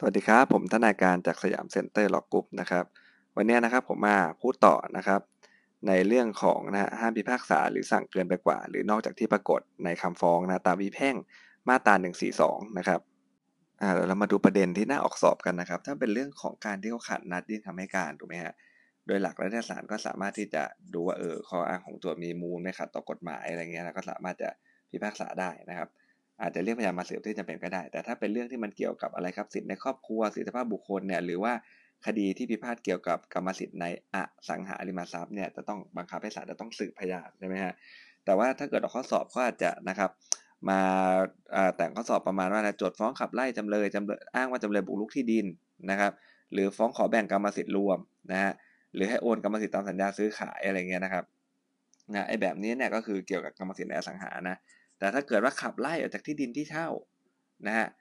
สวัสดีครับผมธนาการจากสยามเซ็นเตอร์ล็อกกรุ๊ปนะครับวันนี้นะครับผมมาพูดต่อนะครับในเรื่องของห้ามพิพากษาหรือสั่งเกินไปกว่าหรือนอกจากที่ปรากฏในคำฟ้องตามวิแพ่งมาตรา142นะครับเรามาดูประเด็นที่น่าออกสอบกันนะครับถ้าเป็นเรื่องของการที่เขาขัดนัดยื่นคำให้การถูกไหมฮะโดยหลักแล้วศาลก็สามารถที่จะดูว่าข้ออ้างของโจทย์มีมูลไม่ขัดต่อกฎหมายอะไรเงี้ยแล้วก็สามารถจะพิพากษาได้นะครับอาจจะเรียกพยานมาสืบที่จำเป็นก็ได้แต่ถ้าเป็นเรื่องที่มันเกี่ยวกับอะไรครับสิทธิในครอบครัวสิทธิภาพบุคคลเนี่ยหรือว่าคดีที่พิพาทเกี่ยวกับกรรมสิทธิ์ในอสังหาริมทรัพย์เนี่ยจะต้องบังคับให้ศาลจะต้องสืบพยานใช่ไหมฮะแต่ว่าถ้าเกิดออกข้อสอบก็อาจจะนะครับมาแต่งข้อสอบประมาณว่าโจทก์ฟ้องขับไล่จำเลยอ้างว่าจำเลยบุกรุกที่ดินนะครับหรือฟ้องขอแบ่งกรรมสิทธิ์รวมนะฮะหรือให้โอนกรรมสิทธิ์ตามสัญญาซื้อขายอะไรเงี้ยนะครับไอ้แบบนี้เนี่ยก็คือเกี่ยวกับกรรมสิทธิ์ในอสังหานะแต่ถ้าเกิดว่าขับไล่ออกจากที่ดินที่เช่านะฮะ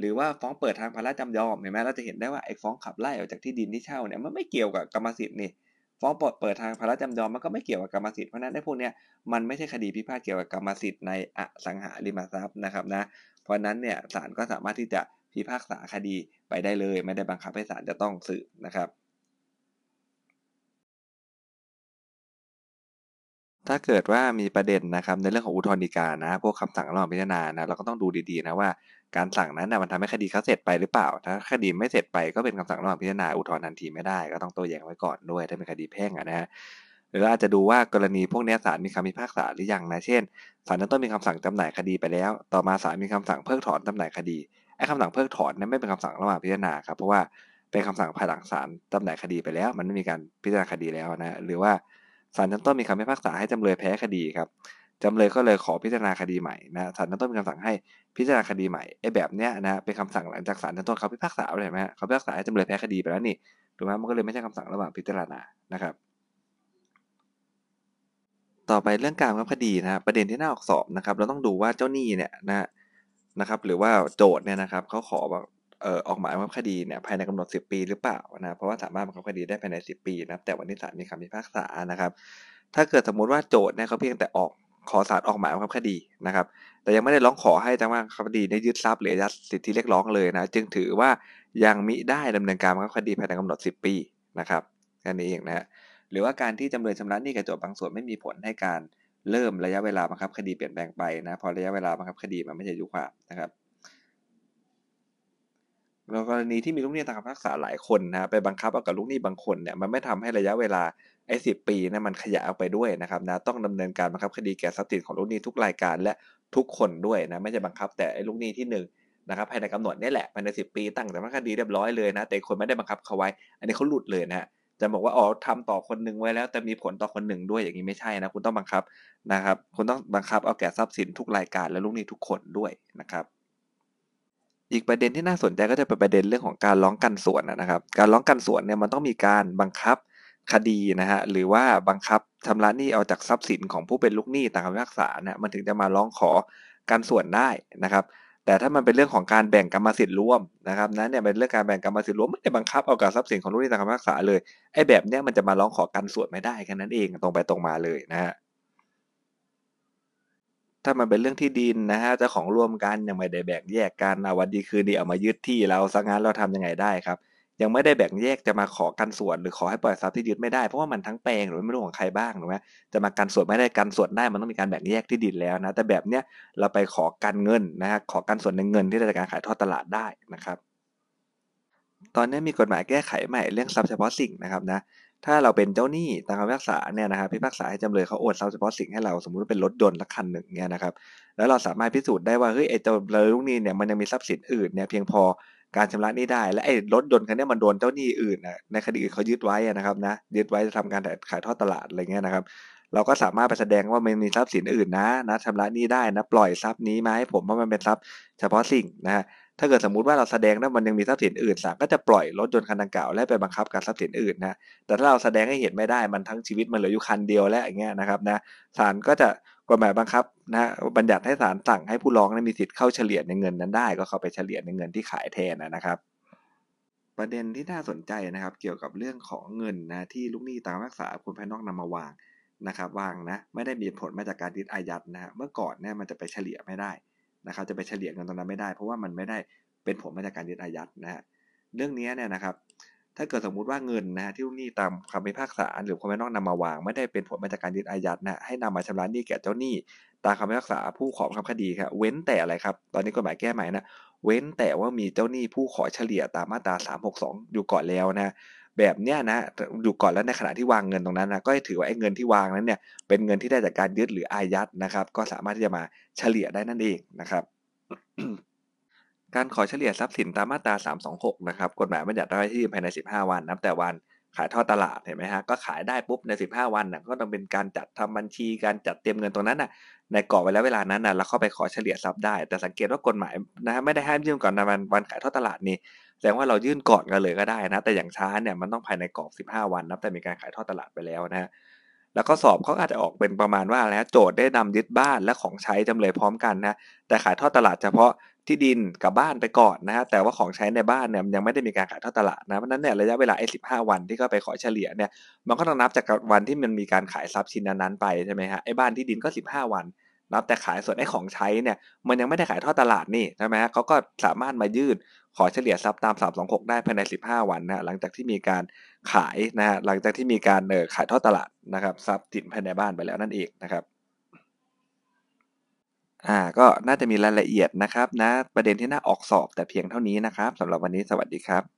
หรือว่าฟ้องเปิดทางพละจำยอมเห็นไหมเราจะเห็นได้ว่าไอ้ฟ้องขับไล่ออกจากที่ดินที่เช่าเนี่ยมันไม่เกี่ยวกับกรรมสิทธิ์นี่ฟ้องเปิดทางพละจำยอมมันก็ไม่เกี่ยวกับกรรมสิทธิ์เพราะนั้นในพวกเนี้ยมันไม่ใช่คดีพิพาทเกี่ยวกับกรรมสิทธิ์ในอสังหาริมทรัพย์นะครับนะเพราะนั้นเนี่ยศาลก็สามารถที่จะพิพากษาคดีไปได้เลยไม่ได้บังคับให้ศาลจะต้องสืบนะครับถ้าเกิดว่ามีประเด็นนะครับในเรื่องของอุทธรณ์ฎีกานะพวกคำสั่งระหว่างพิจารณานะเราก็ต้องดูดีๆนะว่าการสั่งนั้นนะมันทำให้คดีเขาเสร็จไปหรือเปล่าถ้าคดีไม่เสร็จไปก็เป็นคำสั่งระหว่างพิจารณาอุทธรณ์ทันทีไม่ได้ก็ต้องโต้แย้งไว้ก่อนด้วยถ้าเป็นคดีแพ่งนะฮะหรืออาจจะดูว่ากรณีพวกนี้ศาลมีคำพิพากษาหรือยังนะเช่นศาลนั้นต้องมีคำสั่งจำหน่ายคดีไปแล้วต่อมาศาลมีคำสั่งเพิกถอนจำหน่ายคดีไอ้คำสั่งเพิกถอนนั้นไม่เป็นคำสั่งระหว่างพิจารณาครับเพราะว่าเป็นคำสั่งภายหลังศาลจำหน่ายคดีไปแล้วมันไม่มีการพิจารณาคดีแล้วนะหรือว่าศาลชั้นต้นมีคำพิพากษาให้จำเลยแพ้คดีครับจำเลยก็เลยขอพิจารณาคดีใหม่นะศาลชั้นต้นมีคำสั่งให้พิจารณาคดีใหม่ไอ้แบบเนี้ยนะเป็นคำสั่งหลังจากศาลชั้นต้นเขาพิพากษาเลยเห็นไหมเขาพิพากษาให้จำเลยแพ้คดีไปแล้วนี่ถูกไหมมันก็เลยไม่ใช่คำสั่งระหว่างพิจารณานะครับต่อไปเรื่องการบังคับคดีนะประเด็นที่น่าออกสอบนะครับเราต้องดูว่าเจ้าหนี้เนี่ยนะครับหรือว่าโจทย์เนี่ยนะครับเขาขอออกหมายบังคับคดีเนี่ยภายในกำหนด10ปีหรือเปล่านะเพราะว่าสามารถบังคับคดีได้ภายใน10ปีนะแต่วันนี้ศาลมีคำพิพากษานะครับถ้าเกิดสมมุติว่าโจทก์เนี่ยเขาเพียงแต่ออกขอศาลออกหมายบังคับคดีนะครับแต่ยังไม่ได้ร้องขอให้จำเลยบังคับคดีได้ยึดทรัพย์หรืออายัดสิทธิเรียกร้องเลยนะจึงถือว่ายังมิได้ดำเนินการบังคับคดีภายในกำหนด10ปีนะครับแค่นี้เองนะหรือว่าการที่จำเลยชำระหนี้กับโจทก์บางส่วนไม่มีผลให้การเริ่มระยะเวลาบังคับคดีเปลี่ยนแปลงไปนะพอระยะเวลาบังคับคดีมันไม่ใช่อายุความนะครับแล้วกรณีที่มีลูกหนี้ตามคำพิพากษาหลายคนนะไปบังคับเอากับลูกหนี้บางคนเนี่ยมันไม่ทำให้ระยะเวลาไอ้10 ปีนะมันขยายออกไปด้วยนะครับนะต้องดำเนินการบังคับคดีแก่ทรัพย์สินของลูกหนี้ทุกรายการและทุกคนด้วยนะไม่ใช่บังคับแต่ไอ้ลูกหนี้ที่1นะครับภายในกำหนดนี่แหละภายใน10 ปีตั้งแต่บังคับคดีเรียบร้อยเลยนะแต่คนไม่ได้บังคับเขาไว้อันนี้เขาหลุดเลยนะจะบอกว่าอ๋อทำต่อคนหนึ่งไว้แล้วแต่มีผลต่อคนหนึ่งด้วยอย่างนี้ไม่ใช่นะคุณต้องบังคับนะครับคุณต้องบังคับเอาแก่ทรัพย์สินทุกรายการและลูกหนี้ทุกคนด้วยนะครับอีกประเด็นที่น่าสนใจก็จะเป็นประเด็นเรื่องของการร้องกันส่วนนะครับการร้องกันส่วนเนี่ยมันต้องมีการบังคับคดีนะฮะหรือว่าบังคับชำระหนี้เอาจากทรัพย์สินของผู้เป็นลูกหนี้ตามคำพิพากษานะมันถึงจะมาร้องขอกันส่วนได้นะครับแต่ถ้ามันเป็นเรื่องของการแบ่งกรรมสิทธิ์ร่วมนะครับนั้นเนี่ยเป็นเรื่องการแบ่งกรรมสิทธิ์ร่วมไม่ได้บังคับเอากับทรัพย์สินของลูกหนี้ตามคำพิพากษาเลยไอ้แบบเนี้ยมันจะมาร้องขอกันส่วนไม่ได้แค่นั้นเองตรงไปตรงมาเลยนะฮะถ้ามันเป็นเรื่องที่ดินนะฮะเจ้าของร่วมกันยังไม่ได้แบ่งแยกกันวันดีคืนดีเอามายึดที่เราซะงั้นเราทำยังไงได้ครับยังไม่ได้แบ่งแยกจะมาขอกันส่วนหรือขอให้ปล่อยทรัพย์ที่ยึดไม่ได้เพราะว่ามันทั้งแปลงหรือไม่รู้ของใครบ้างถูกไหมจะมากันส่วนไม่ได้กันส่วนได้มันต้องมีการแบ่งแยกที่ดินแล้วนะแต่แบบเนี้ยเราไปขอกันเงินนะฮะขอกันส่วนในเงินที่ได้จากการขายทอดตลาดได้นะครับตอนนี้มีกฎหมายแก้ไขใหม่เรื่องทรัพย์เฉพาะสิ่งนะครับนะถ้าเราเป็นเจ้าหนี้ตามคำพิพากษาเนี่ยนะครับพิพากษาให้จำเลยเขาโอนทรัพย์เฉพาะสิ่งให้เราสมมุติว่าเป็นรถยนต์ละคันหนึ่งเนี่ยนะครับแล้วเราสามารถพิสูจน์ได้ว่าเฮ้ยไอ้จำเลยลูกหนี้เนี่ยมันยังมีทรัพย์สินอื่นเนี่ยเพียงพอการชำระหนี้ได้และไอ้รถยนต์คันนี้มันโดนเจ้าหนี้อื่นนะในคดีอื่นเขายึดไว้นะครับนะยึดไว้จะทำการขายทอดตลาดอะไรเงี้ยนะครับเราก็สามารถไปแสดงว่ามันมีทรัพย์สินอื่นนะชำระหนี้ได้นะปล่อยทรัพย์นี้มาให้ผมเพราะมันเป็นทรัพย์เฉพาะสิ่งนะฮะถ้าเกิดสมมุติว่าเราแสดงว่ามันยังมีทรัพย์สินอื่นศาลก็จะปล่อยรถยนต์คันดังกล่าวและไปบังคับการทรัพย์สินอื่นนะแต่ถ้าเราแสดงให้เห็นไม่ได้มันทั้งชีวิตมันเหลืออยู่คันเดียวและอย่างเงี้ยนะครับนะศาลก็จะกฎหมายบังคับนะบัญญัติให้ศาลสั่งให้ผู้ร้องมีสิทธิ์เข้าเฉลี่ยในเงินนั้นได้ก็เข้าไปเฉลี่ยในเงินที่ขายแทนนะครับประเด็นที่น่าสนใจนะครับเกี่ยวกับเรื่องของเงินนะที่ลูกหนี้ตามคำพิพากษาคนภายนอกนำมาวางนะครับวางนะไม่ได้มีผลมาจากการยึดอายัดนะเมื่อก่อนเนี่ยมันจะไปเฉลี่ยไม่ได้นะครับจะไปเฉลี่ยเงินตรงนั้นไม่ได้เพราะว่ามันไม่ได้เป็นผลมาจากการยึดอายัดนะฮะ เรื่องนี้เนี่ยนะครับถ้าเกิดสมมุติว่าเงินนะฮะที่ลูกหนี้ตามคำพิพากษาหรือคำร้องนำมาวางไม่ได้เป็นผลมาจากการยึดอายัดนะให้นำมาชำระหนี้แก่เจ้าหนี้ตามคำพิพากษาผู้ขอบังคับคดีครับเว้นแต่อะไรครับตอนนี้กฎหมายแก้ใหม่นะเว้นแต่ว่ามีเจ้าหนี้ผู้ขอเฉลี่ยตามมาตรา362อยู่ก่อนแล้วนะแบบเนี้ยนะอยู่ก่อนแล้วในขณะที่วางเงินตรงนั้นนะก็ถือว่าไอ้เงินที่วางนั้นเนี่ยเป็นเงินที่ได้จากการยึดหรืออายัดนะครับก็สามารถที่จะมาเฉลี่ยได้นั่นเองนะครับ การขอเฉลี่ยทรัพย์สินตามมาตรา326นะครับกฎหมายบัญญัติได้ที่ภายใน15วันนับแต่วันขายทอดตลาดเห็นไหมฮะก็ขายได้ปุ๊บใน15วันนะก็ต้องเป็นการจัดทำบัญชีการจัดเตรียมเงินตรงนั้นนะในกรอบเวลานั้นนะเราเข้าไปขอเฉลี่ยทรัพย์ได้แต่สังเกตว่ากฎหมายนะฮะไม่ได้ห้ามยื่นก่อนวันขายทอดตลาดนี่แสดงว่าเรายื่นก่อนกันเลยก็ได้นะแต่อย่างช้าเนี่ยมันต้องภายในกรอบ15วันนับแต่มีการขายทอดตลาดไปแล้วนะฮะแล้วก็สอบเขาอาจจะออกเป็นประมาณว่าแล้วโจทย์ได้นำยึดบ้านและของใช้จำเลยพร้อมกันนะแต่ขายทอดตลาดเฉพาะที่ดินกับบ้านไปก่อนนะฮะแต่ว่าของใช้ในบ้านเนี่ยยังไม่ได้มีการขายทอดตลาดนะเพราะนั้นเนี่ยระยะเวลาไอ้15วันที่ก็ไปขอเฉลี่ยเนี่ยมันก็ต้องนับจากวันที่มันมีการขายทรัพย์ชิ้นนั้นๆไปใช่ไหมฮะไอ้บ้านที่ดินก็15วันนับแต่ขายส่วนไอ้ของใช้เนี่ยมันยังไม่ได้ขายทอดตลาดนี่ใช่ไหมฮะเขาก็สามารถมายื่นขอเฉลี่ยทรัพย์ตาม326ได้ภายใน15วันนะหลังจากที่มีการขายนะฮะหลังจากที่มีการขายทอดตลาดนะครับทรัพย์สินภายในบ้านไปแล้วนั่นเองนะครับก็น่าจะมีรายละเอียดนะครับนะประเด็นที่น่าออกสอบแต่เพียงเท่านี้นะครับสำหรับวันนี้สวัสดีครับ